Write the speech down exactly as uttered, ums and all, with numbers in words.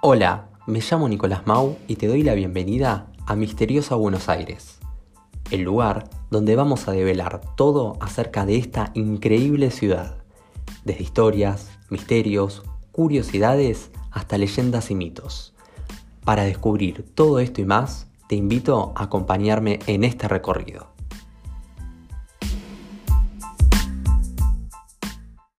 Hola, me llamo Nicolás Mau y te doy la bienvenida a Misteriosa Buenos Aires, el lugar donde vamos a develar todo acerca de esta increíble ciudad, desde historias, misterios, curiosidades hasta leyendas y mitos. Para descubrir todo esto y más, te invito a acompañarme en este recorrido.